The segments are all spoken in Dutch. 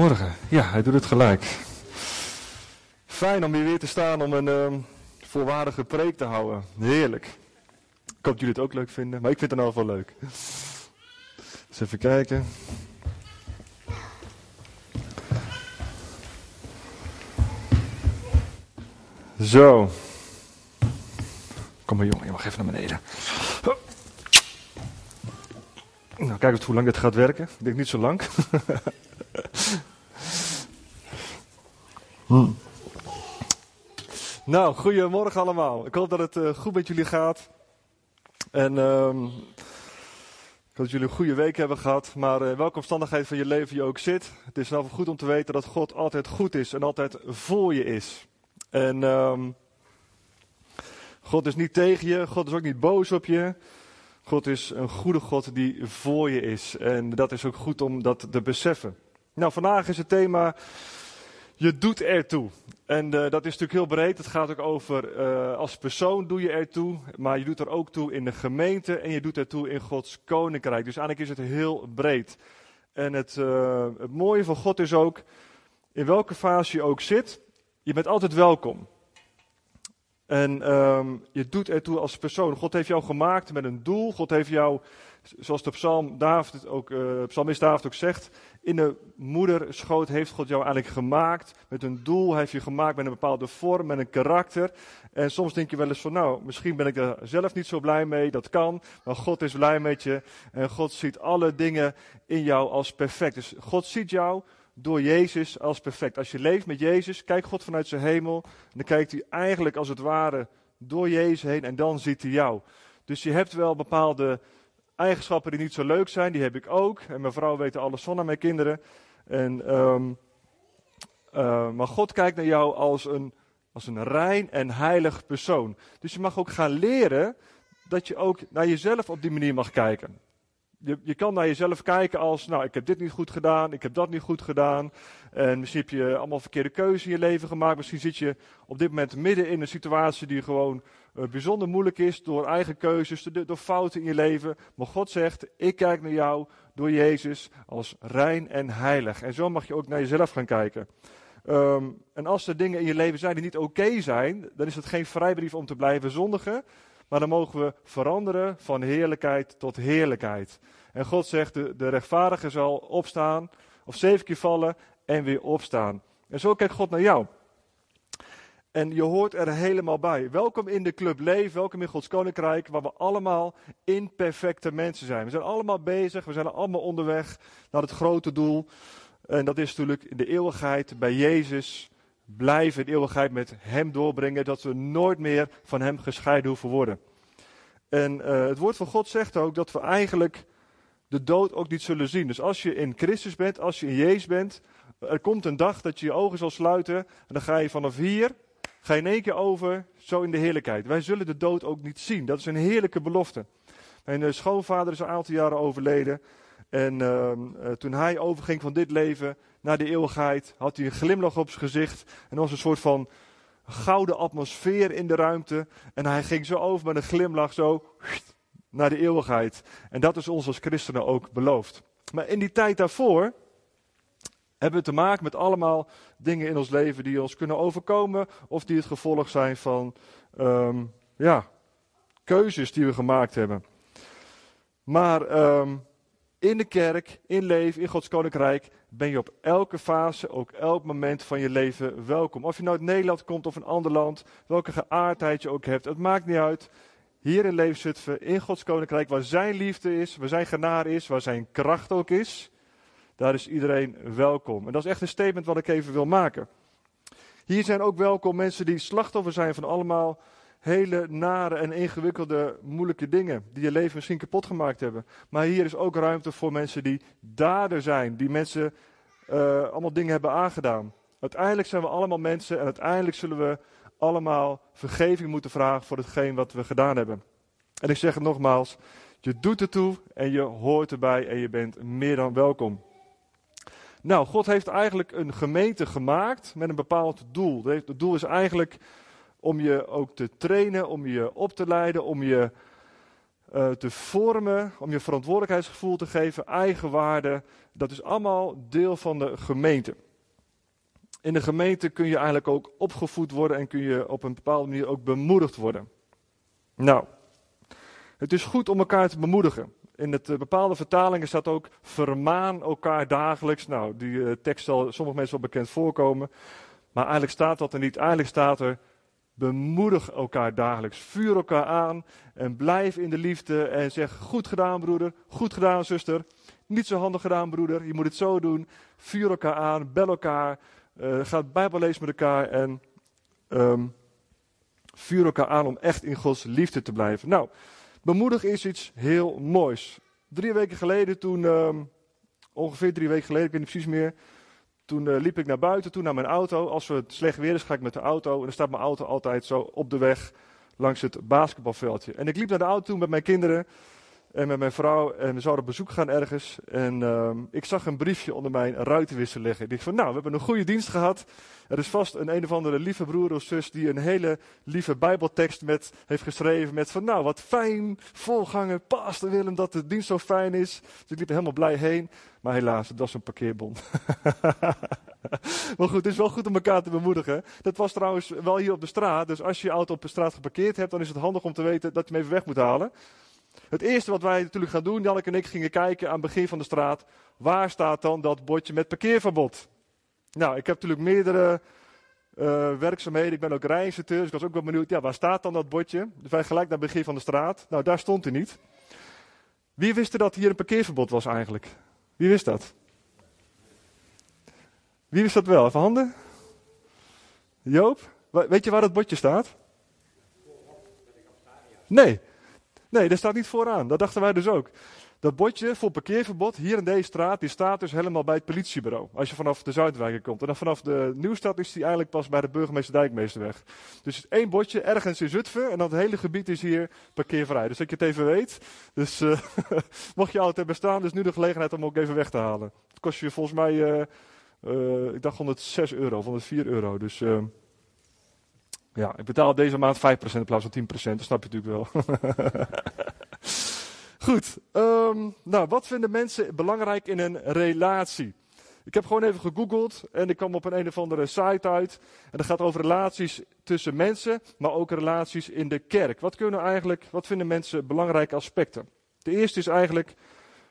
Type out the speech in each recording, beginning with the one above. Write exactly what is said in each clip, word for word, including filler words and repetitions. Morgen, ja, hij doet het gelijk. Fijn om hier weer te staan om een um, voorwaardige preek te houden. Heerlijk. Ik hoop dat jullie het ook leuk vinden, maar ik vind het in ieder geval leuk. Dus even kijken. Zo. Kom maar jongen, je mag even naar beneden. Nou, kijk eens hoe lang dit gaat werken. Ik denk niet zo lang. hmm. Nou, goedemorgen allemaal. Ik hoop dat het uh, goed met jullie gaat. En um, ik hoop dat jullie een goede week hebben gehad. Maar in uh, welke omstandigheid van je leven je ook zit. Het is nou goed om te weten dat God altijd goed is en altijd voor je is. En um, God is niet tegen je. God is ook niet boos op je. God is een goede God die voor je is. En dat is ook goed om dat te beseffen. Nou, vandaag is het thema... Je doet ertoe. En uh, dat is natuurlijk heel breed. Het gaat ook over uh, als persoon doe je ertoe. Maar je doet er ook toe in de gemeente. En je doet ertoe in Gods koninkrijk. Dus eigenlijk is het heel breed. En het, uh, het mooie van God is ook... In welke fase je ook zit... Je bent altijd welkom. En um, je doet ertoe als persoon. God heeft jou gemaakt met een doel. God heeft jou, zoals de psalm David ook, uh, psalmist David ook zegt... In de moederschoot heeft God jou eigenlijk gemaakt. Met een doel heeft je gemaakt met een bepaalde vorm, met een karakter. En soms denk je wel eens van, nou, misschien ben ik er zelf niet zo blij mee. Dat kan, maar God is blij met je. En God ziet alle dingen in jou als perfect. Dus God ziet jou... Door Jezus als perfect. Als je leeft met Jezus, kijkt God vanuit zijn hemel. En dan kijkt hij eigenlijk als het ware door Jezus heen en dan ziet hij jou. Dus je hebt wel bepaalde eigenschappen die niet zo leuk zijn. Die heb ik ook. En mijn vrouw weet er alles van aan mijn kinderen. En, um, uh, maar God kijkt naar jou als een, als een rein en heilig persoon. Dus je mag ook gaan leren dat je ook naar jezelf op die manier mag kijken. Je, je kan naar jezelf kijken als, nou, ik heb dit niet goed gedaan, ik heb dat niet goed gedaan. En misschien heb je allemaal verkeerde keuzes in je leven gemaakt. Misschien zit je op dit moment midden in een situatie die gewoon uh, bijzonder moeilijk is door eigen keuzes, door fouten in je leven. Maar God zegt, ik kijk naar jou door Jezus als rein en heilig. En zo mag je ook naar jezelf gaan kijken. Um, en als er dingen in je leven zijn die niet oké zijn, dan is het geen vrijbrief om te blijven zondigen. Maar dan mogen we veranderen van heerlijkheid tot heerlijkheid. En God zegt, de, de rechtvaardige zal opstaan, of zeven keer vallen en weer opstaan. En zo kijkt God naar jou. En je hoort er helemaal bij. Welkom in de club Leef, welkom in Gods Koninkrijk, waar we allemaal imperfecte mensen zijn. We zijn allemaal bezig, we zijn allemaal onderweg naar het grote doel. En dat is natuurlijk in de eeuwigheid bij Jezus. Blijven in eeuwigheid met hem doorbrengen, dat we nooit meer van hem gescheiden hoeven worden. En uh, het woord van God zegt ook dat we eigenlijk de dood ook niet zullen zien. Dus als je in Christus bent, als je in Jezus bent, er komt een dag dat je je ogen zal sluiten en dan ga je vanaf hier, ga je in één keer over, zo in de heerlijkheid. Wij zullen de dood ook niet zien, dat is een heerlijke belofte. Mijn uh, schoonvader is een aantal jaren overleden en uh, uh, toen hij overging van dit leven... Naar de eeuwigheid had hij een glimlach op zijn gezicht. En er was een soort van gouden atmosfeer in de ruimte. En hij ging zo over met een glimlach zo naar de eeuwigheid. En dat is ons als christenen ook beloofd. Maar in die tijd daarvoor hebben we te maken met allemaal dingen in ons leven die ons kunnen overkomen. Of die het gevolg zijn van um, ja, keuzes die we gemaakt hebben. Maar... Um, In de kerk, in leven, in Gods Koninkrijk ben je op elke fase, ook elk moment van je leven welkom. Of je nou uit Nederland komt of een ander land, welke geaardheid je ook hebt, het maakt niet uit. Hier in Leef Zutphen, in Gods Koninkrijk, waar zijn liefde is, waar zijn genade is, waar zijn kracht ook is, daar is iedereen welkom. En dat is echt een statement wat ik even wil maken. Hier zijn ook welkom mensen die slachtoffer zijn van allemaal... Hele nare en ingewikkelde, moeilijke dingen die je leven misschien kapot gemaakt hebben. Maar hier is ook ruimte voor mensen die dader zijn, die mensen uh, allemaal dingen hebben aangedaan. Uiteindelijk zijn we allemaal mensen en uiteindelijk zullen we allemaal vergeving moeten vragen voor hetgeen wat we gedaan hebben. En ik zeg het nogmaals, je doet ertoe en je hoort erbij en je bent meer dan welkom. Nou, God heeft eigenlijk een gemeente gemaakt met een bepaald doel. Het doel is eigenlijk... Om je ook te trainen, om je op te leiden, om je uh, te vormen, om je verantwoordelijkheidsgevoel te geven, eigenwaarde. Dat is allemaal deel van de gemeente. In de gemeente kun je eigenlijk ook opgevoed worden en kun je op een bepaalde manier ook bemoedigd worden. Nou, het is goed om elkaar te bemoedigen. In het, uh, bepaalde vertalingen staat ook vermaan elkaar dagelijks. Nou, die uh, tekst zal sommige mensen wel bekend voorkomen. Maar eigenlijk staat dat er niet. Eigenlijk staat er bemoedig elkaar dagelijks. Vuur elkaar aan en blijf in de liefde en zeg goed gedaan broeder, goed gedaan zuster. Niet zo handig gedaan broeder, je moet het zo doen. Vuur elkaar aan, bel elkaar, uh, ga het Bijbel lezen met elkaar en um, vuur elkaar aan om echt in Gods liefde te blijven. Nou, bemoedig is iets heel moois. Drie weken geleden, toen, um, ongeveer drie weken geleden, ik weet niet precies meer. Toen uh, liep ik naar buiten, toen naar mijn auto. Als het slecht weer is, ga ik met de auto. En dan staat mijn auto altijd zo op de weg langs het basketbalveldje. En ik liep naar de auto toen met mijn kinderen en met mijn vrouw. En we zouden op bezoek gaan ergens. En uh, ik zag een briefje onder mijn ruitenwissel liggen. Ik dacht van, nou, we hebben een goede dienst gehad. Er is vast een een of andere lieve broer of zus die een hele lieve bijbeltekst met, heeft geschreven. Met van, nou, wat fijn, volganger, pastor Willem, dat de dienst zo fijn is. Dus ik liep er helemaal blij heen. Maar helaas, dat was een parkeerbon. Maar goed, het is wel goed om elkaar te bemoedigen. Dat was trouwens wel hier op de straat. Dus als je je auto op de straat geparkeerd hebt, dan is het handig om te weten dat je hem even weg moet halen. Het eerste wat wij natuurlijk gaan doen, Janneke en ik gingen kijken aan het begin van de straat. Waar staat dan dat bordje met parkeerverbod? Nou, ik heb natuurlijk meerdere uh, werkzaamheden. Ik ben ook rijinstructeur, dus ik was ook wel benieuwd. Ja, waar staat dan dat bordje? Dus wij gelijk naar het begin van de straat. Nou, daar stond hij niet. Wie wist er dat hier een parkeerverbod was eigenlijk? Wie wist dat? Wie wist dat wel? Even handen. Joop, weet je waar dat bordje staat? Nee. Nee, dat staat niet vooraan. Dat dachten wij dus ook. Dat bordje voor parkeerverbod hier in deze straat, die staat dus helemaal bij het politiebureau. Als je vanaf de Zuidwijken komt. En dan vanaf de Nieuwstad is die eigenlijk pas bij de Burgemeesterdijkmeesterweg. Dus één bordje ergens in Zutphen en dat hele gebied is hier parkeervrij. Dus dat je het even weet. Dus uh, mocht je auto hebben staan, dus nu de gelegenheid om ook even weg te halen. Het kost je volgens mij, uh, uh, ik dacht honderdzes euro of honderdvier euro. Dus... Uh, Ja, ik betaal deze maand vijf procent in plaats van tien procent, dat snap je natuurlijk wel. Goed, um, nou, wat vinden mensen belangrijk in een relatie? Ik heb gewoon even gegoogeld en ik kwam op een, een of andere site uit. En dat gaat over relaties tussen mensen, maar ook relaties in de kerk. Wat kunnen eigenlijk, wat vinden mensen belangrijke aspecten? De eerste is eigenlijk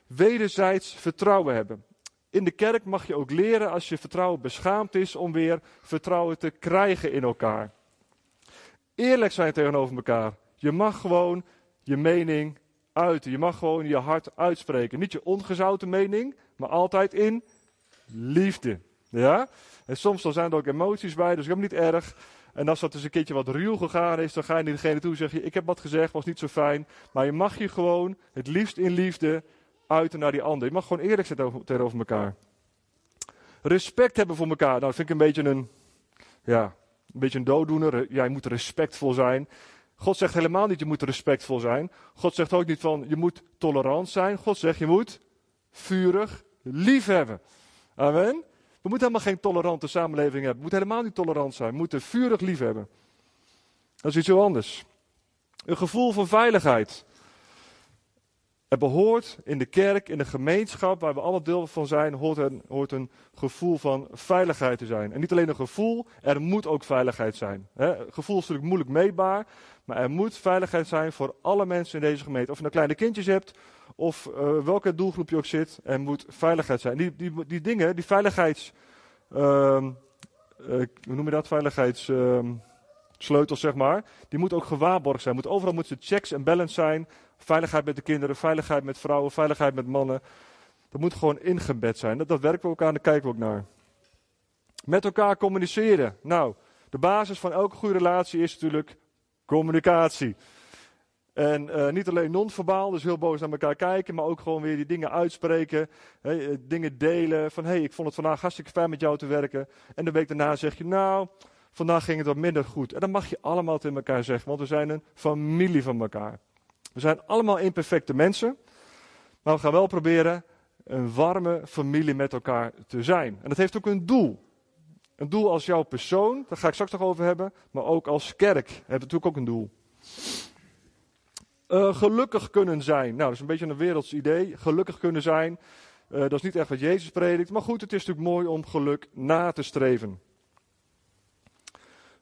wederzijds vertrouwen hebben. In de kerk mag je ook leren als je vertrouwen beschaamd is om weer vertrouwen te krijgen in elkaar. Eerlijk zijn tegenover elkaar. Je mag gewoon je mening uiten. Je mag gewoon je hart uitspreken. Niet je ongezouten mening, maar altijd in liefde. Ja? En soms dan zijn er ook emoties bij, dus ik heb het niet erg. En als dat dus een keertje wat ruw gegaan is, dan ga je naar degene toe en zeg je, ik heb wat gezegd, was niet zo fijn. Maar je mag je gewoon het liefst in liefde uiten naar die ander. Je mag gewoon eerlijk zijn tegenover elkaar. Respect hebben voor elkaar. Nou, dat vind ik een beetje een... ja. Een beetje een dooddoener, ja, je moet respectvol zijn. God zegt helemaal niet, je moet respectvol zijn. God zegt ook niet van, je moet tolerant zijn. God zegt, je moet vurig lief hebben. Amen. We moeten helemaal geen tolerante samenleving hebben. We moeten helemaal niet tolerant zijn. We moeten vurig lief hebben. Dat is iets heel anders. Een gevoel van veiligheid. Het behoort in de kerk, in de gemeenschap, waar we alle deel van zijn, hoort een, hoort een gevoel van veiligheid te zijn. En niet alleen een gevoel, er moet ook veiligheid zijn. He, gevoel is natuurlijk moeilijk meetbaar, maar er moet veiligheid zijn voor alle mensen in deze gemeente. Of je nou kleine kindjes hebt, of uh, welke doelgroep je ook zit, er moet veiligheid zijn. Die, die, die dingen, die veiligheids... Uh, uh, hoe noem je dat? Veiligheids... Uh, Sleutels, zeg maar, die moet ook gewaarborgd zijn. Moet, overal moeten ze checks en balance zijn. Veiligheid met de kinderen, veiligheid met vrouwen, veiligheid met mannen. Dat moet gewoon ingebed zijn. Dat, dat werken we ook aan, daar kijken we ook naar. Met elkaar communiceren. Nou, de basis van elke goede relatie is natuurlijk communicatie. En uh, niet alleen non-verbaal, dus heel boos naar elkaar kijken, maar ook gewoon weer die dingen uitspreken, hè, dingen delen. Van, hé, hey, ik vond het vandaag hartstikke fijn met jou te werken. En de week daarna zeg je, nou... vandaag ging het wat minder goed. En dat mag je allemaal tegen elkaar zeggen, want we zijn een familie van elkaar. We zijn allemaal imperfecte mensen, maar we gaan wel proberen een warme familie met elkaar te zijn. En dat heeft ook een doel. Een doel als jouw persoon, daar ga ik straks nog over hebben, maar ook als kerk hebben we natuurlijk ook een doel. uh, gelukkig kunnen zijn. Nou, dat is een beetje een werelds idee. Gelukkig kunnen zijn, uh, dat is niet echt wat Jezus predikt. Maar goed, het is natuurlijk mooi om geluk na te streven.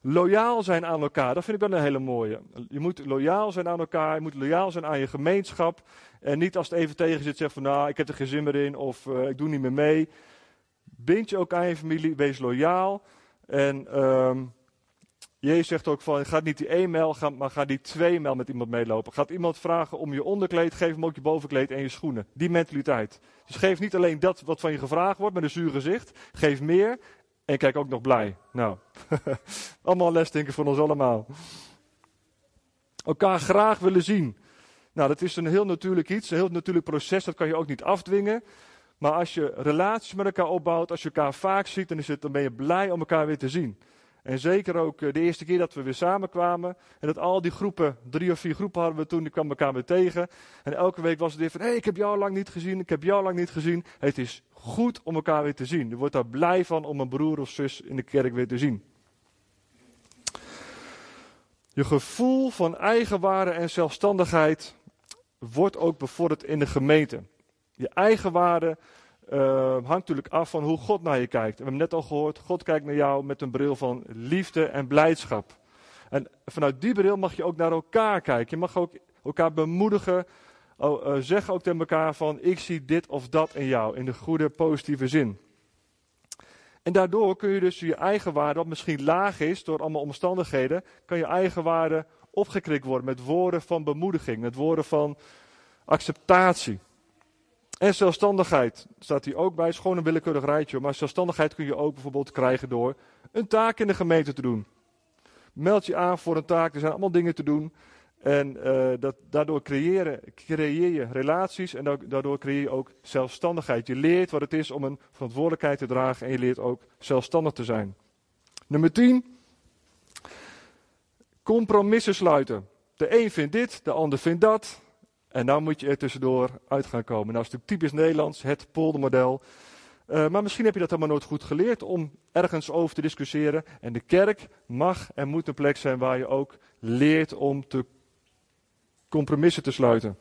Loyaal zijn aan elkaar, dat vind ik wel een hele mooie. Je moet loyaal zijn aan elkaar, je moet loyaal zijn aan je gemeenschap. En niet als het even tegen zit, zeg van nou, ik heb er geen zin meer in of uh, ik doe niet meer mee. Bind je ook aan je familie, wees loyaal. En um, Jezus zegt ook van, ga niet die één mijl, ga, maar ga die twee mijl met iemand meelopen. Gaat iemand vragen om je onderkleed, geef hem ook je bovenkleed en je schoenen. Die mentaliteit. Dus geef niet alleen dat wat van je gevraagd wordt met een zuur gezicht, geef meer. En kijk ook nog blij. Nou, allemaal lesdenken voor ons allemaal. Elkaar graag willen zien. Nou, dat is een heel natuurlijk iets, een heel natuurlijk proces. Dat kan je ook niet afdwingen. Maar als je relaties met elkaar opbouwt, als je elkaar vaak ziet, dan, is het, dan ben je blij om elkaar weer te zien. En zeker ook de eerste keer dat we weer samenkwamen. En dat al die groepen, drie of vier groepen hadden we toen, die kwamen elkaar weer tegen. En elke week was het weer van, hé, hey, ik heb jou lang niet gezien, ik heb jou lang niet gezien. Het is goed om elkaar weer te zien. Je wordt daar blij van om een broer of zus in de kerk weer te zien. Je gevoel van eigenwaarde en zelfstandigheid wordt ook bevorderd in de gemeente. Je eigenwaarde uh, hangt natuurlijk af van hoe God naar je kijkt. We hebben net al gehoord, God kijkt naar jou met een bril van liefde en blijdschap. En vanuit die bril mag je ook naar elkaar kijken. Je mag ook elkaar bemoedigen. Oh, uh, zeg ook tegen elkaar van, ik zie dit of dat in jou, in de goede, positieve zin. En daardoor kun je dus je eigen waarde, wat misschien laag is door allemaal omstandigheden, kan je eigen waarde opgekrikt worden met woorden van bemoediging, met woorden van acceptatie. En zelfstandigheid staat hier ook bij, het is gewoon een willekeurig rijtje, maar zelfstandigheid kun je ook bijvoorbeeld krijgen door een taak in de gemeente te doen. Meld je aan voor een taak, er zijn allemaal dingen te doen. En uh, dat, daardoor creëren, creëer je relaties en daardoor creëer je ook zelfstandigheid. Je leert wat het is om een verantwoordelijkheid te dragen en je leert ook zelfstandig te zijn. Nummer tien. Compromissen sluiten. De een vindt dit, de ander vindt dat. En nou moet je er tussendoor uit gaan komen. Nou is het natuurlijk typisch Nederlands, het poldermodel. Uh, maar misschien heb je dat helemaal nooit goed geleerd om ergens over te discussiëren. En de kerk mag en moet een plek zijn waar je ook leert om te compromissen te sluiten.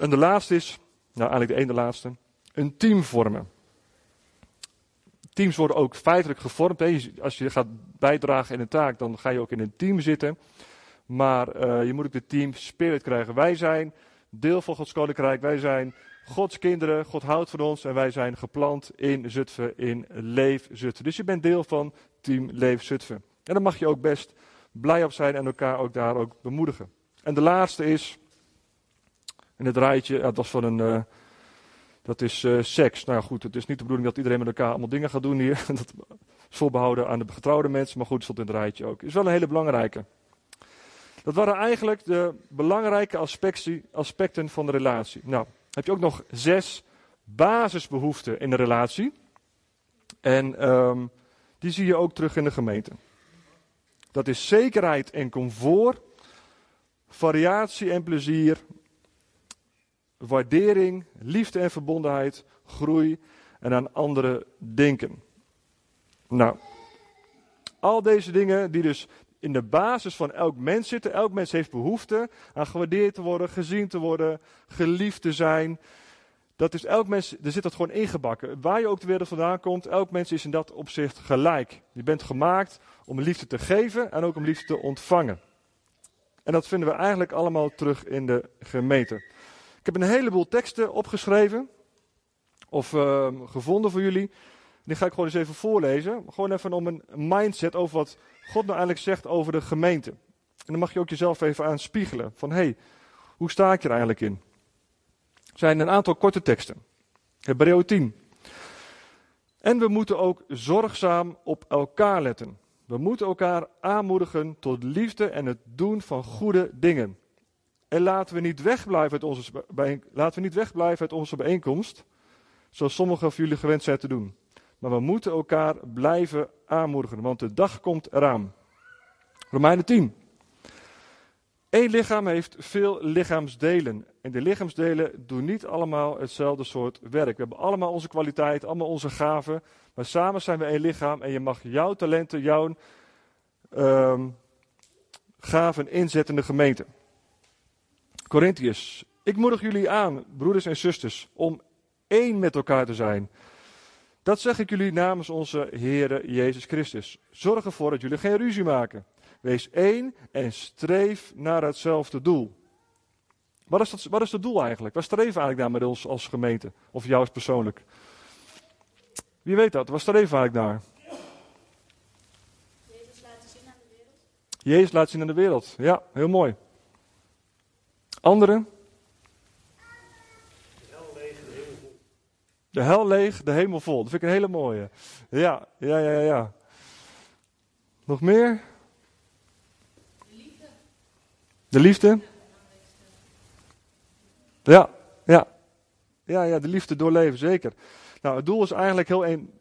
En de laatste is, nou eigenlijk de ene laatste, een team vormen. Teams worden ook feitelijk gevormd. Hè. Als je gaat bijdragen in een taak, dan ga je ook in een team zitten. Maar uh, je moet ook de team spirit krijgen. Wij zijn deel van Gods Koninkrijk. Wij zijn Gods kinderen. God houdt van ons. En wij zijn geplant in Zutphen, in Leef Zutphen. Dus je bent deel van team Leef Zutphen. En daar mag je ook best blij op zijn en elkaar ook daar ook bemoedigen. En de laatste is, in het rijtje, dat was van een, uh, dat is uh, seks. Nou goed, het is niet de bedoeling dat iedereen met elkaar allemaal dingen gaat doen hier. Dat is voorbehouden aan de getrouwde mensen, maar goed, dat stond in het rijtje ook. Is wel een hele belangrijke. Dat waren eigenlijk de belangrijke aspecten, aspecten van de relatie. Nou, heb je ook nog zes basisbehoeften in de relatie. En um, die zie je ook terug in de gemeente. Dat is zekerheid en comfort, variatie en plezier, waardering, liefde en verbondenheid, groei en aan anderen denken. Nou, al deze dingen die dus in de basis van elk mens zitten. Elk mens heeft behoefte aan gewaardeerd te worden, gezien te worden, geliefd te zijn. Dat is elk mens, er zit dat gewoon ingebakken. Waar je ook de wereld vandaan komt, elk mens is in dat opzicht gelijk. Je bent gemaakt om liefde te geven en ook om liefde te ontvangen. En dat vinden we eigenlijk allemaal terug in de gemeente. Ik heb een heleboel teksten opgeschreven of uh, gevonden voor jullie. Die ga ik gewoon eens even voorlezen. Gewoon even om een mindset over wat God nou eigenlijk zegt over de gemeente. En dan mag je ook jezelf even aanspiegelen. Van hé, hey, hoe sta ik er eigenlijk in? Er zijn een aantal korte teksten. Hebreeën tien. En we moeten ook zorgzaam op elkaar letten. We moeten elkaar aanmoedigen tot liefde en het doen van goede dingen. En laten we niet wegblijven uit onze, bijeen, laten we niet wegblijven uit onze bijeenkomst, zoals sommigen van jullie gewend zijn te doen. Maar we moeten elkaar blijven aanmoedigen, want de dag komt eraan. Romeinen tien. Eén lichaam heeft veel lichaamsdelen. En de lichaamsdelen doen niet allemaal hetzelfde soort werk. We hebben allemaal onze kwaliteit, allemaal onze gaven. Maar samen zijn we één lichaam en je mag jouw talenten, jouw um, gaven inzetten in de gemeente. Korinthiërs. Ik moedig jullie aan, broeders en zusters, om één met elkaar te zijn. Dat zeg ik jullie namens onze Heere Jezus Christus. Zorg ervoor dat jullie geen ruzie maken. Wees één en streef naar hetzelfde doel. Wat is dat, wat is dat doel eigenlijk? Waar streven we eigenlijk naar met ons als gemeente? Of jou als persoonlijk? Wie weet dat? Waar streven we eigenlijk naar? Jezus laten zien aan de wereld. Jezus laat zien aan de wereld. Ja, heel mooi. Anderen? De hel leeg, de hemel vol. Dat vind ik een hele mooie. Ja, ja, ja, ja. Nog meer? De liefde. De liefde? Ja, ja. Ja, ja, de liefde doorleven, zeker. Nou, het doel is eigenlijk heel een,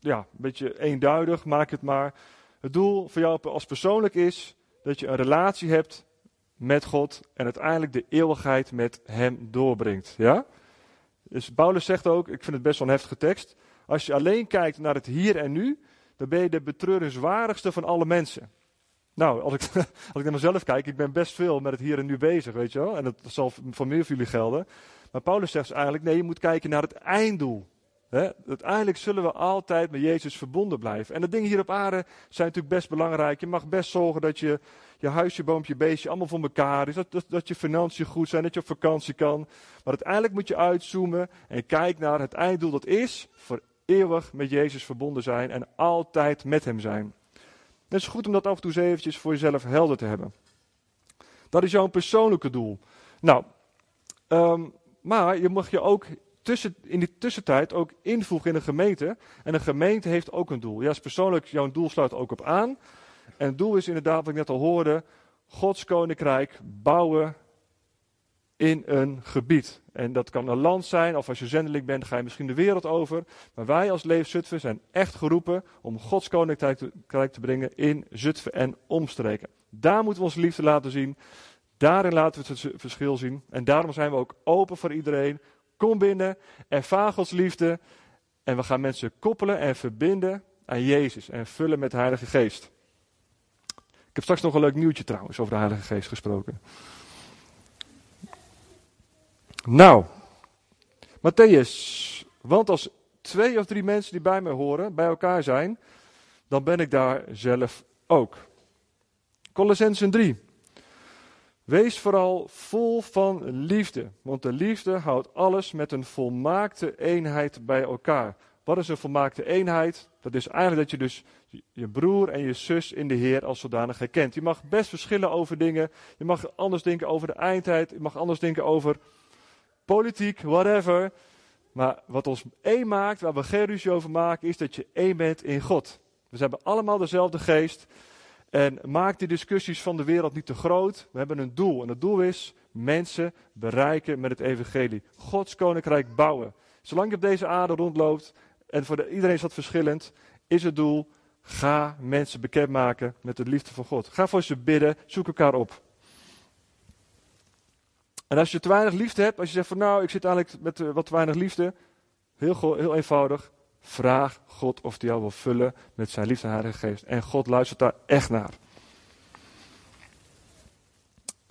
ja, een beetje eenduidig, maak het maar. Het doel voor jou als persoonlijk is dat je een relatie hebt met God en uiteindelijk de eeuwigheid met hem doorbrengt. Ja? Dus Paulus zegt ook, ik vind het best wel een heftige tekst. Als je alleen kijkt naar het hier en nu, dan ben je de betreurenswaardigste van alle mensen. Nou, als ik, als ik naar mezelf kijk, ik ben best veel met het hier en nu bezig, weet je wel. En dat zal voor meer van jullie gelden. Maar Paulus zegt dus eigenlijk, nee, je moet kijken naar het einddoel. He? Uiteindelijk zullen we altijd met Jezus verbonden blijven. En de dingen hier op aarde zijn natuurlijk best belangrijk. Je mag best zorgen dat je je huisje, boompje, beestje allemaal voor elkaar is. Dat, dat, dat je financiën goed zijn, dat je op vakantie kan. Maar uiteindelijk moet je uitzoomen en kijk naar het einddoel. Dat is voor eeuwig met Jezus verbonden zijn en altijd met hem zijn. Het is goed om dat af en toe eens eventjes voor jezelf helder te hebben. Dat is jouw persoonlijke doel. Nou, um, maar je mag je ook... Tussen, in die tussentijd ook invoegen in een gemeente. En een gemeente heeft ook een doel. Ja, persoonlijk, jouw doel sluit ook op aan. En het doel is inderdaad, wat ik net al hoorde, Gods koninkrijk bouwen in een gebied. En dat kan een land zijn, of als je zendeling bent, ga je misschien de wereld over. Maar wij als Leef Zutphen zijn echt geroepen om Gods koninkrijk te, te brengen in Zutphen en omstreken. Daar moeten we onze liefde laten zien. Daarin laten we het verschil zien. En daarom zijn we ook open voor iedereen. Kom binnen, ervaar Gods liefde en we gaan mensen koppelen en verbinden aan Jezus en vullen met de Heilige Geest. Ik heb straks nog een leuk nieuwtje trouwens over de Heilige Geest gesproken. Nou, Mattheüs, want als twee of drie mensen die bij mij horen, bij elkaar zijn, dan ben ik daar zelf ook. Kolossenzen drie. Wees vooral vol van liefde, want de liefde houdt alles met een volmaakte eenheid bij elkaar. Wat is een volmaakte eenheid? Dat is eigenlijk dat je dus je broer en je zus in de Heer als zodanig herkent. Je mag best verschillen over dingen, je mag anders denken over de eindtijd, je mag anders denken over politiek, whatever. Maar wat ons één maakt, waar we geen ruzie over maken, is dat je één bent in God. We hebben allemaal dezelfde geest. En maak die discussies van de wereld niet te groot. We hebben een doel. En het doel is mensen bereiken met het evangelie. Gods koninkrijk bouwen. Zolang je op deze aarde rondloopt, en voor iedereen is dat verschillend, is het doel, ga mensen bekendmaken met de liefde van God. Ga voor ze bidden, zoek elkaar op. En als je te weinig liefde hebt, als je zegt van nou, ik zit eigenlijk met uh, wat te weinig liefde. Heel, heel eenvoudig. Vraag God of hij jou wil vullen met zijn liefde en Heilige Geest. En God luistert daar echt naar.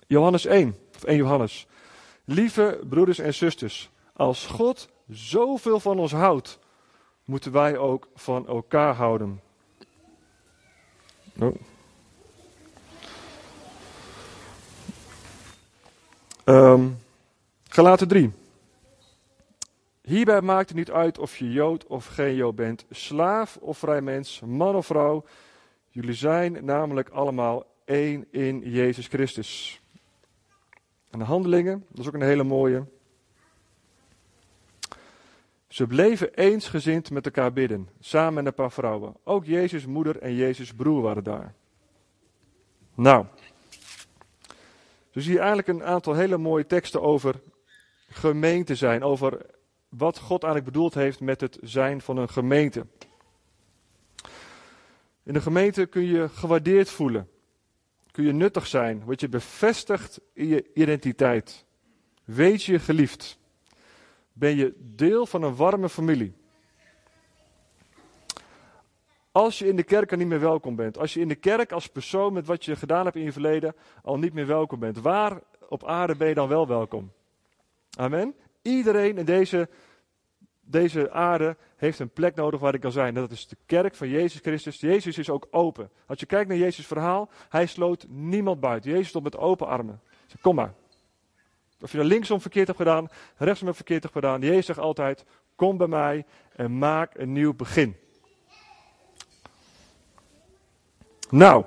Johannes één, of één Johannes. Lieve broeders en zusters, als God zoveel van ons houdt, moeten wij ook van elkaar houden. Oh. Um, Galaten drie. Hierbij maakt het niet uit of je Jood of geen Jood bent, slaaf of vrij mens, man of vrouw. Jullie zijn namelijk allemaal één in Jezus Christus. En de handelingen, dat is ook een hele mooie. Ze bleven eensgezind met elkaar bidden, samen met een paar vrouwen. Ook Jezus' moeder en Jezus' broer waren daar. Nou, dus hier eigenlijk een aantal hele mooie teksten over gemeente zijn, over wat God eigenlijk bedoeld heeft met het zijn van een gemeente. In een gemeente kun je gewaardeerd voelen. Kun je nuttig zijn. Word je bevestigd in je identiteit. Weet je geliefd. Ben je deel van een warme familie. Als je in de kerk al niet meer welkom bent. Als je in de kerk als persoon met wat je gedaan hebt in je verleden al niet meer welkom bent. Waar op aarde ben je dan wel welkom. Amen. Iedereen in deze, deze aarde heeft een plek nodig waar hij kan zijn. En dat is de kerk van Jezus Christus. Jezus is ook open. Als je kijkt naar Jezus' verhaal, hij sloot niemand buiten. Jezus stond met open armen. Zeg, kom maar. Of je er linksom verkeerd hebt gedaan, rechtsom verkeerd hebt gedaan. Jezus zegt altijd, kom bij mij en maak een nieuw begin. Nou,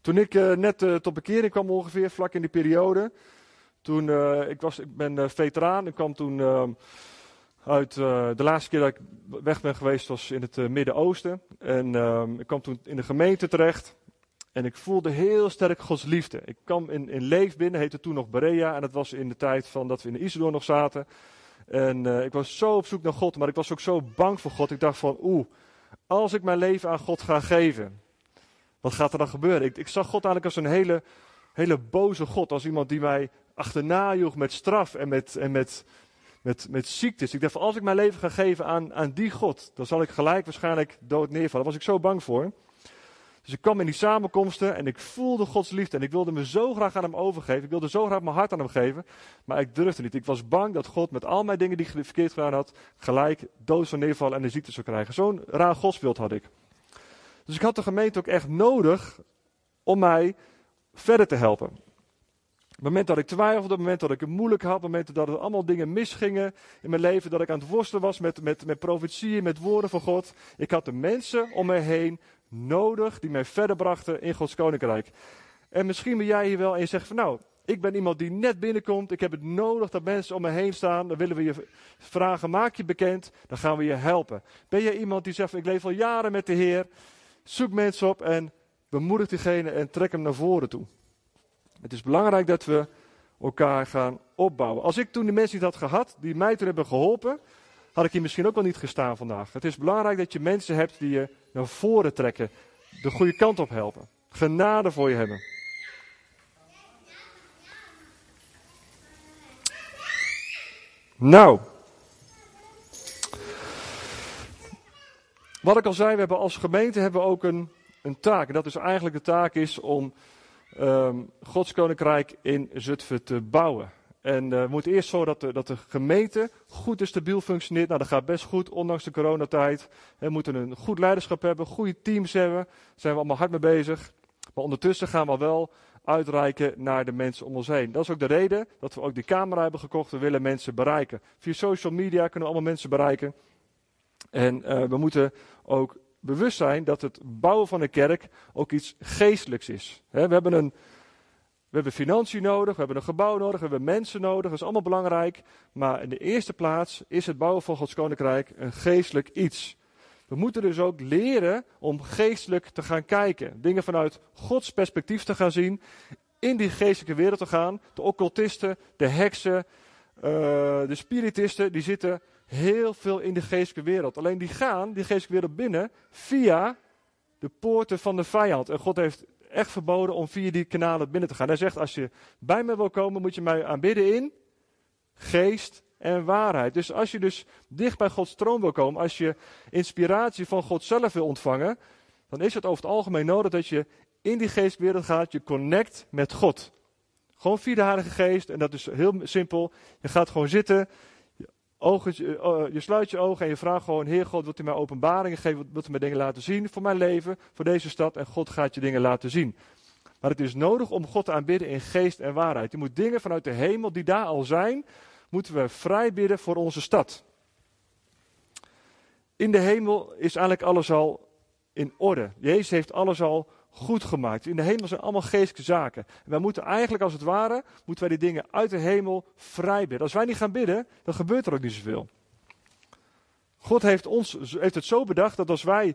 toen ik uh, net uh, tot bekering kwam ongeveer, vlak in die periode. Toen, uh, ik, was, ik ben uh, veteraan, ik kwam toen uh, uit, uh, de laatste keer dat ik weg ben geweest was in het uh, Midden-Oosten. En uh, ik kwam toen in de gemeente terecht en ik voelde heel sterk Gods liefde. Ik kwam in, in Leef binnen, heette toen nog Berea en dat was in de tijd van dat we in de Isidore nog zaten. En uh, ik was zo op zoek naar God, maar ik was ook zo bang voor God. Ik dacht van, oeh, als ik mijn leven aan God ga geven, wat gaat er dan gebeuren? Ik, ik zag God eigenlijk als een hele, hele boze God, als iemand die mij achterna joeg met straf en met, en met, met, met ziektes. Ik dacht van, als ik mijn leven ga geven aan, aan die God, dan zal ik gelijk waarschijnlijk dood neervallen. Daar was ik zo bang voor. Dus ik kwam in die samenkomsten en ik voelde Gods liefde en ik wilde me zo graag aan hem overgeven. Ik wilde zo graag mijn hart aan hem geven, maar ik durfde niet. Ik was bang dat God met al mijn dingen die ik verkeerd gedaan had, gelijk dood zou neervallen en een ziekte zou krijgen. Zo'n raar godsbeeld had ik. Dus ik had de gemeente ook echt nodig om mij verder te helpen. Op het moment dat ik twijfelde, op het moment dat ik het moeilijk had, op het moment dat er allemaal dingen misgingen in mijn leven, dat ik aan het worstelen was met, met, met profetieën, met woorden van God. Ik had de mensen om mij heen nodig die mij verder brachten in Gods koninkrijk. En misschien ben jij hier wel en je zegt van nou, ik ben iemand die net binnenkomt, ik heb het nodig dat mensen om me heen staan, dan willen we je vragen, maak je bekend, dan gaan we je helpen. Ben jij iemand die zegt van ik leef al jaren met de Heer, zoek mensen op en bemoedig diegene en trek hem naar voren toe. Het is belangrijk dat we elkaar gaan opbouwen. Als ik toen die mensen niet had gehad, die mij toen hebben geholpen, had ik hier misschien ook wel niet gestaan vandaag. Het is belangrijk dat je mensen hebt die je naar voren trekken, de goede kant op helpen, genade voor je hebben. Nou, wat ik al zei, we hebben als gemeente hebben we ook een, een taak. En dat is eigenlijk de taak is om um, Gods koninkrijk in Zutphen te bouwen. En uh, we moeten eerst zorgen dat de, dat de gemeente goed en stabiel functioneert. Nou, dat gaat best goed, ondanks de coronatijd. We moeten een goed leiderschap hebben, goede teams hebben. Daar zijn we allemaal hard mee bezig. Maar ondertussen gaan we wel uitreiken naar de mensen om ons heen. Dat is ook de reden dat we ook die camera hebben gekocht. We willen mensen bereiken. Via social media kunnen we allemaal mensen bereiken. En uh, we moeten ook bewust zijn dat het bouwen van een kerk ook iets geestelijks is. He, we hebben een... We hebben financiën nodig, we hebben een gebouw nodig, we hebben mensen nodig. Dat is allemaal belangrijk. Maar in de eerste plaats is het bouwen van Gods koninkrijk een geestelijk iets. We moeten dus ook leren om geestelijk te gaan kijken. Dingen vanuit Gods perspectief te gaan zien. In die geestelijke wereld te gaan. De occultisten, de heksen, uh, de spiritisten, die zitten heel veel in de geestelijke wereld. Alleen die gaan, die geestelijke wereld binnen, via de poorten van de vijand. En God heeft echt verboden om via die kanalen binnen te gaan. Hij zegt, als je bij mij wil komen, moet je mij aanbidden in geest en waarheid. Dus als je dus dicht bij Gods troon wil komen, als je inspiratie van God zelf wil ontvangen, dan is het over het algemeen nodig dat je in die geestwereld gaat, je connect met God. Gewoon via de Heilige Geest, en dat is heel simpel. Je gaat gewoon zitten, je, ogen, je sluit je ogen en je vraagt gewoon, Heer God, wilt u mij openbaringen geven, wilt u mij dingen laten zien voor mijn leven, voor deze stad, en God gaat je dingen laten zien. Maar het is nodig om God te aanbidden in geest en waarheid. Je moet dingen vanuit de hemel die daar al zijn, moeten we vrij bidden voor onze stad. In de hemel is eigenlijk alles al in orde. Jezus heeft alles al goed gemaakt. In de hemel zijn allemaal geestelijke zaken. En wij moeten eigenlijk als het ware, moeten wij die dingen uit de hemel vrij bidden. Als wij niet gaan bidden, dan gebeurt er ook niet zoveel. God heeft, ons, heeft het zo bedacht dat als, wij,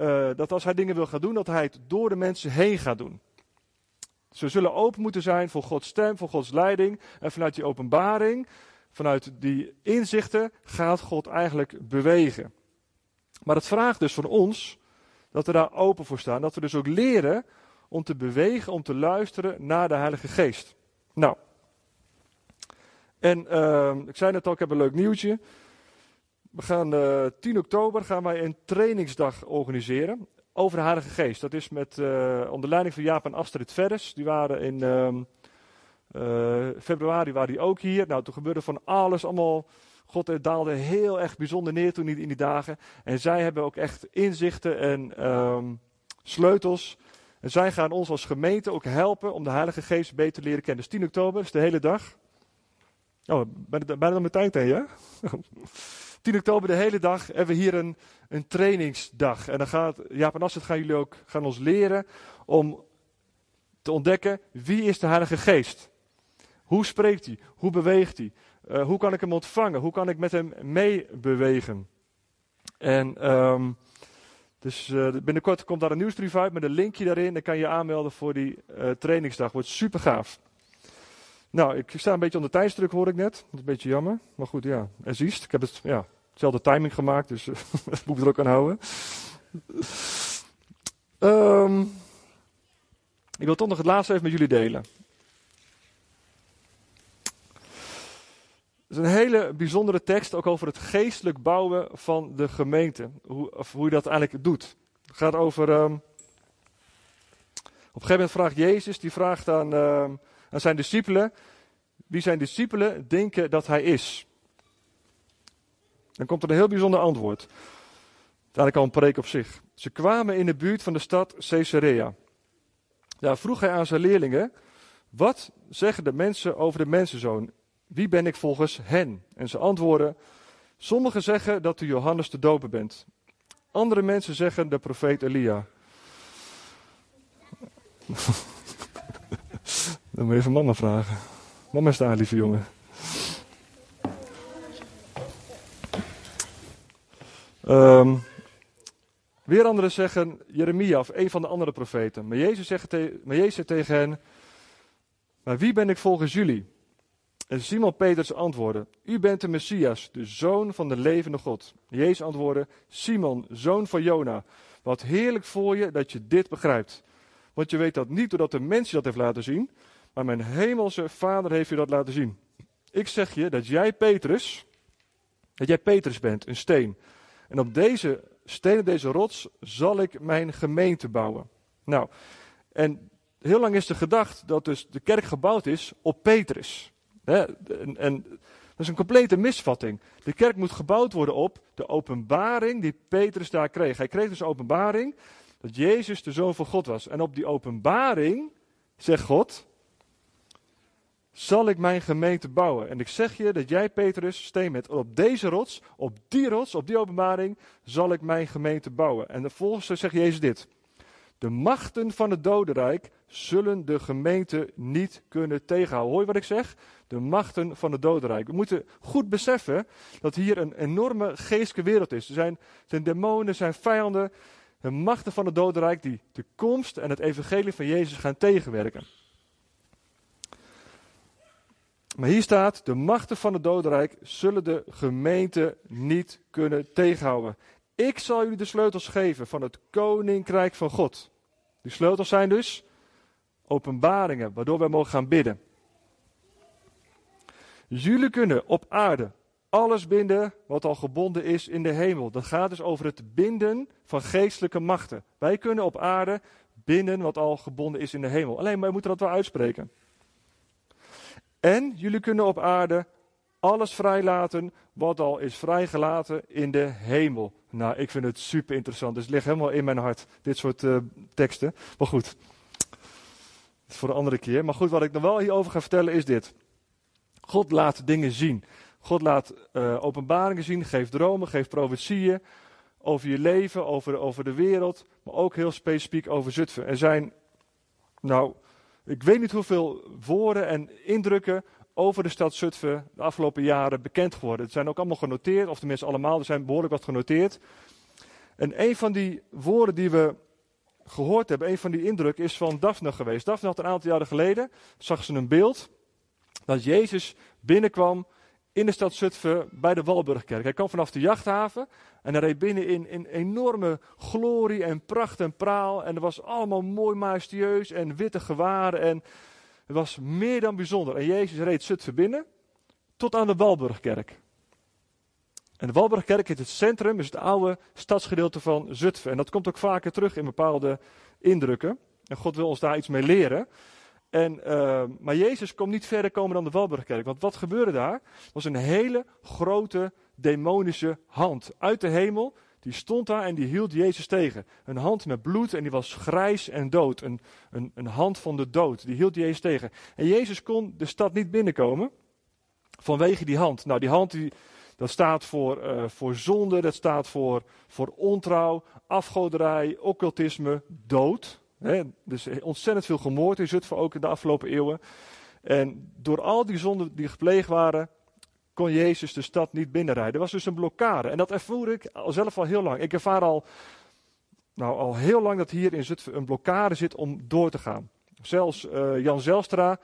uh, dat als hij dingen wil gaan doen, dat hij het door de mensen heen gaat doen. Ze dus zullen open moeten zijn voor Gods stem, voor Gods leiding. En vanuit die openbaring, vanuit die inzichten, gaat God eigenlijk bewegen. Maar het vraagt dus van ons dat we daar open voor staan. Dat we dus ook leren om te bewegen, om te luisteren naar de Heilige Geest. Nou, en uh, ik zei net al, ik heb een leuk nieuwtje. We gaan uh, tien oktober gaan wij een trainingsdag organiseren. over de Heilige Geest. Dat is met, uh, onder leiding van Jaap en Astrid Verres. Die waren in um, uh, februari waren die ook hier. Nou, toen gebeurde van alles allemaal. God daalde heel echt bijzonder neer toen in die dagen. En zij hebben ook echt inzichten en um, sleutels. En zij gaan ons als gemeente ook helpen om de Heilige Geest beter te leren kennen. Dus tien oktober is de hele dag. Oh, bijna, bijna dan meteen tegen, hè? tien oktober de hele dag hebben we hier een, een trainingsdag. En dan gaat Jaap en Astrid gaan jullie ook gaan ons leren om te ontdekken wie is de Heilige Geest. Hoe spreekt hij? Hoe beweegt hij? Uh, hoe kan ik hem ontvangen? Hoe kan ik met hem meebewegen? En um, dus uh, binnenkort komt daar een nieuwsbrief uit met een linkje daarin. Dan kan je je aanmelden voor die uh, trainingsdag. Wordt super gaaf. Nou, ik sta een beetje onder tijdsdruk, hoor ik net. Dat is een beetje jammer. Maar goed, ja. En ziest, ik heb het, ja, dezelfde timing gemaakt, dus dat moet ik er ook aan houden. um, ik wil toch nog het laatste even met jullie delen. Het is een hele bijzondere tekst, ook over het geestelijk bouwen van de gemeente. Hoe, of hoe je dat eigenlijk doet. Het gaat over... Um, op een gegeven moment vraagt Jezus, die vraagt aan... Um, aan zijn discipelen, wie zijn discipelen denken dat hij is. Dan komt er een heel bijzonder antwoord. Eigenlijk al een preek op zich. Ze kwamen in de buurt van de stad Caesarea. Daar vroeg hij aan zijn leerlingen, wat zeggen de mensen over de mensenzoon? Wie ben ik volgens hen? En ze antwoorden, sommigen zeggen dat u Johannes de Doper bent. Andere mensen zeggen de profeet Elia. Dan moet je even mama vragen. Mama is daar, lieve jongen. Um, weer anderen zeggen Jeremia of een van de andere profeten. Maar Jezus zegt te, maar Jezus tegen hen, maar wie ben ik volgens jullie? En Simon Petrus antwoordde, u bent de Messias, de zoon van de levende God. Jezus antwoordde, Simon, zoon van Jona, wat heerlijk voor je dat je dit begrijpt. Want je weet dat niet doordat de mens je dat heeft laten zien, maar mijn hemelse Vader heeft je dat laten zien. Ik zeg je dat jij Petrus, dat jij Petrus bent, een steen. En op deze steen, op deze rots, zal ik mijn gemeente bouwen. Nou, en heel lang is er gedacht dat dus de kerk gebouwd is op Petrus. Hè? En, en dat is een complete misvatting. De kerk moet gebouwd worden op de openbaring die Petrus daar kreeg. Hij kreeg dus openbaring dat Jezus de Zoon van God was. En op die openbaring, zegt God, zal ik mijn gemeente bouwen. En ik zeg je dat jij, Petrus, steen bent. Op deze rots, op die rots, op die openbaring, zal ik mijn gemeente bouwen. En vervolgens zegt Jezus dit. De machten van het dodenrijk zullen de gemeente niet kunnen tegenhouden. Hoor je wat ik zeg? De machten van het dodenrijk. We moeten goed beseffen dat hier een enorme geestelijke wereld is. Er zijn, er zijn demonen, er zijn vijanden, de machten van het dodenrijk die de komst en het evangelie van Jezus gaan tegenwerken. Maar hier staat, de machten van het dodenrijk zullen de gemeente niet kunnen tegenhouden. Ik zal jullie de sleutels geven van het koninkrijk van God. Die sleutels zijn dus openbaringen, waardoor wij mogen gaan bidden. Jullie kunnen op aarde alles binden wat al gebonden is in de hemel. Dat gaat dus over het binden van geestelijke machten. Wij kunnen op aarde binden wat al gebonden is in de hemel. Alleen, maar we moeten dat wel uitspreken. En jullie kunnen op aarde alles vrijlaten wat al is vrijgelaten in de hemel. Nou, ik vind het super interessant. Dus het ligt helemaal in mijn hart, dit soort uh, teksten. Maar goed, dat is voor een andere keer. Maar goed, wat ik nog wel hierover ga vertellen is dit. God laat dingen zien. God laat uh, openbaringen zien, geeft dromen, geeft profetieën over je leven, over, over de wereld, maar ook heel specifiek over Zutphen. Er zijn, nou, ik weet niet hoeveel woorden en indrukken over de stad Zutphen de afgelopen jaren bekend geworden. Het zijn ook allemaal genoteerd, of tenminste allemaal, er zijn behoorlijk wat genoteerd. En een van die woorden die we gehoord hebben, een van die indrukken is van Daphne geweest. Daphne had een aantal jaren geleden, zag ze een beeld dat Jezus binnenkwam in de stad Zutphen bij de Walburgkerk. Hij kwam vanaf de jachthaven en hij reed binnen in, in enorme glorie en pracht en praal. En er was allemaal mooi majestueus en witte gewaren en het was meer dan bijzonder. En Jezus reed Zutphen binnen tot aan de Walburgkerk. En de Walburgkerk is het centrum, is het oude stadsgedeelte van Zutphen. En dat komt ook vaker terug in bepaalde indrukken. En God wil ons daar iets mee leren. En, uh, maar Jezus kon niet verder komen dan de Walburgkerk. Want wat gebeurde daar? Dat was een hele grote demonische hand uit de hemel. Die stond daar en die hield Jezus tegen. Een hand met bloed en die was grijs en dood. Een, een, een hand van de dood. Die hield Jezus tegen. En Jezus kon de stad niet binnenkomen vanwege die hand. Nou, die hand die, dat staat voor, uh, voor zonde, dat staat voor, voor ontrouw, afgoderij, occultisme, dood. He, dus ontzettend veel gemoord in Zutphen ook in de afgelopen eeuwen. En door al die zonden die gepleegd waren, kon Jezus de stad niet binnenrijden. Er was dus een blokkade. En dat ervoer ik zelf al heel lang. Ik ervaar al, nou, al heel lang dat hier in Zutphen een blokkade zit om door te gaan. Zelfs uh, Jan Zelstra,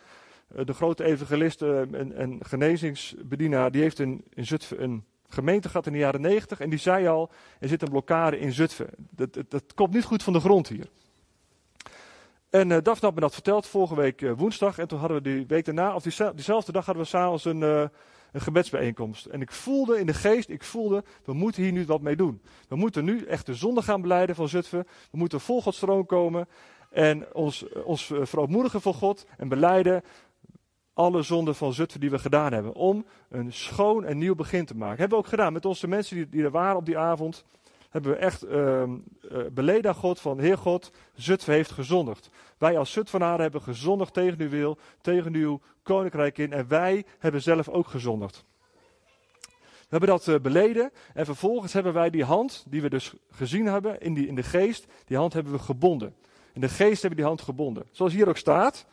uh, de grote evangelist uh, en, en genezingsbedienaar, die heeft in, in Zutphen een gemeente gehad in de jaren negentig. En die zei al, er zit een blokkade in Zutphen. Dat, dat, dat komt niet goed van de grond hier. En uh, Daphne had me dat verteld vorige week uh, woensdag. En toen hadden we die week daarna, of die, diezelfde dag hadden we s'avonds een, uh, een gebedsbijeenkomst. En ik voelde in de geest, ik voelde, we moeten hier nu wat mee doen. We moeten nu echt de zonde gaan beleiden van Zutphen. We moeten vol Gods troon komen en ons, ons uh, verootmoedigen voor God. En beleiden alle zonden van Zutphen die we gedaan hebben. Om een schoon en nieuw begin te maken. Dat hebben we ook gedaan met onze mensen die, die er waren op die avond. Hebben we echt uh, uh, beleden aan God van, Heer God, Zutphen heeft gezondigd. Wij als Zutphenaren hebben gezondigd tegen uw wil, tegen uw koninkrijk in. En wij hebben zelf ook gezondigd. We hebben dat uh, beleden en vervolgens hebben wij die hand, die we dus gezien hebben in, die, in de geest, die hand hebben we gebonden. In de geest hebben we die hand gebonden. Zoals hier ook staat.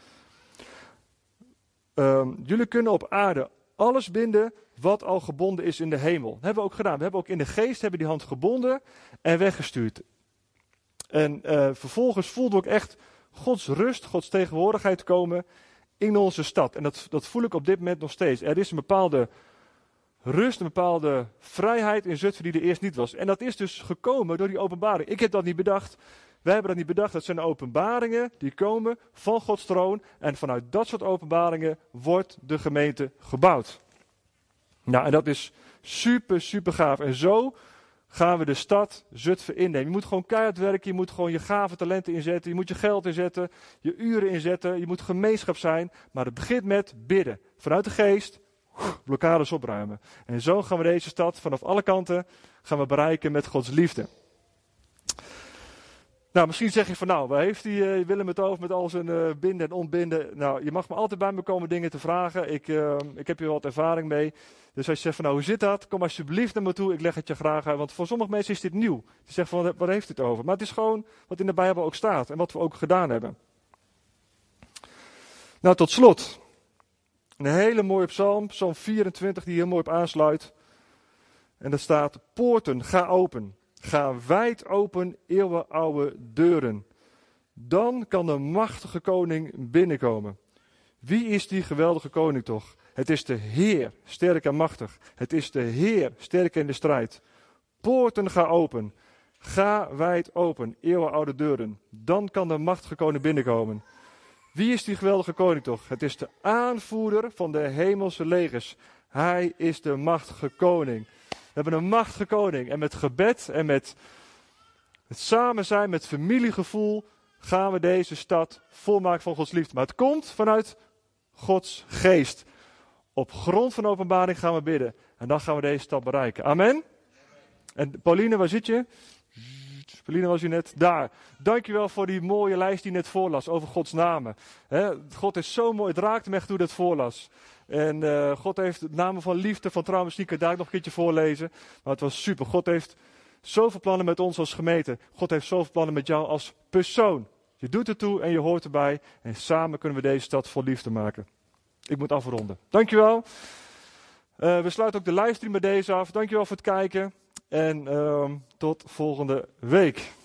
Uh, jullie kunnen op aarde alles binden wat al gebonden is in de hemel. Dat hebben we ook gedaan. We hebben ook in de geest hebben die hand gebonden en weggestuurd. En uh, vervolgens voelde ik echt Gods rust, Gods tegenwoordigheid komen in onze stad. En dat, dat voel ik op dit moment nog steeds. Er is een bepaalde rust, een bepaalde vrijheid in Zutphen die er eerst niet was. En dat is dus gekomen door die openbaring. Ik heb dat niet bedacht. Wij hebben dat niet bedacht. Dat zijn openbaringen die komen van Gods troon. En vanuit dat soort openbaringen wordt de gemeente gebouwd. Nou, en dat is super, super gaaf. En zo gaan we de stad Zutphen innemen. Je moet gewoon keihard werken, je moet gewoon je gave talenten inzetten, je moet je geld inzetten, je uren inzetten, je moet gemeenschap zijn. Maar het begint met bidden. Vanuit de geest, blokkades opruimen. En zo gaan we deze stad vanaf alle kanten gaan we bereiken met Gods liefde. Nou, misschien zeg je van nou, waar heeft die uh, Willem het over met al zijn uh, binden en ontbinden? Nou, je mag me altijd bij me komen dingen te vragen. Ik, uh, ik heb hier wat ervaring mee. Dus als je zegt van nou, hoe zit dat? Kom alsjeblieft naar me toe, ik leg het je graag uit. Want voor sommige mensen is dit nieuw. Die zeggen van, waar heeft het over? Maar het is gewoon wat in de Bijbel ook staat en wat we ook gedaan hebben. Nou, tot slot. Een hele mooie psalm, psalm vierentwintig, die hier mooi op aansluit. En daar staat, poorten, ga open. Ga wijd open, eeuwenoude deuren. Dan kan de machtige koning binnenkomen. Wie is die geweldige koning toch? Het is de Heer, sterk en machtig. Het is de Heer, sterk in de strijd. Poorten ga open. Ga wijd open, eeuwenoude deuren. Dan kan de machtige koning binnenkomen. Wie is die geweldige koning toch? Het is de aanvoerder van de hemelse legers. Hij is de machtige koning. We hebben een machtige koning. En met gebed en met het samen zijn, met familiegevoel, gaan we deze stad volmaken van Gods liefde. Maar het komt vanuit Gods geest. Op grond van openbaring gaan we bidden. En dan gaan we deze stad bereiken. Amen. En Pauline, waar zit je? Pauline was je net daar. Dankjewel voor die mooie lijst die je net voorlas over Gods namen. He, God is zo mooi. Het raakte me echt hoe dat voorlas. En uh, God heeft de namen van liefde, van trouw en zieken, daar ik nog een keertje voorlezen. Maar het was super. God heeft zoveel plannen met ons als gemeente. God heeft zoveel plannen met jou als persoon. Je doet ertoe en je hoort erbij. En samen kunnen we deze stad vol liefde maken. Ik moet afronden. Dankjewel. Uh, we sluiten ook de livestream bij deze af. Dankjewel voor het kijken. En uh, tot volgende week.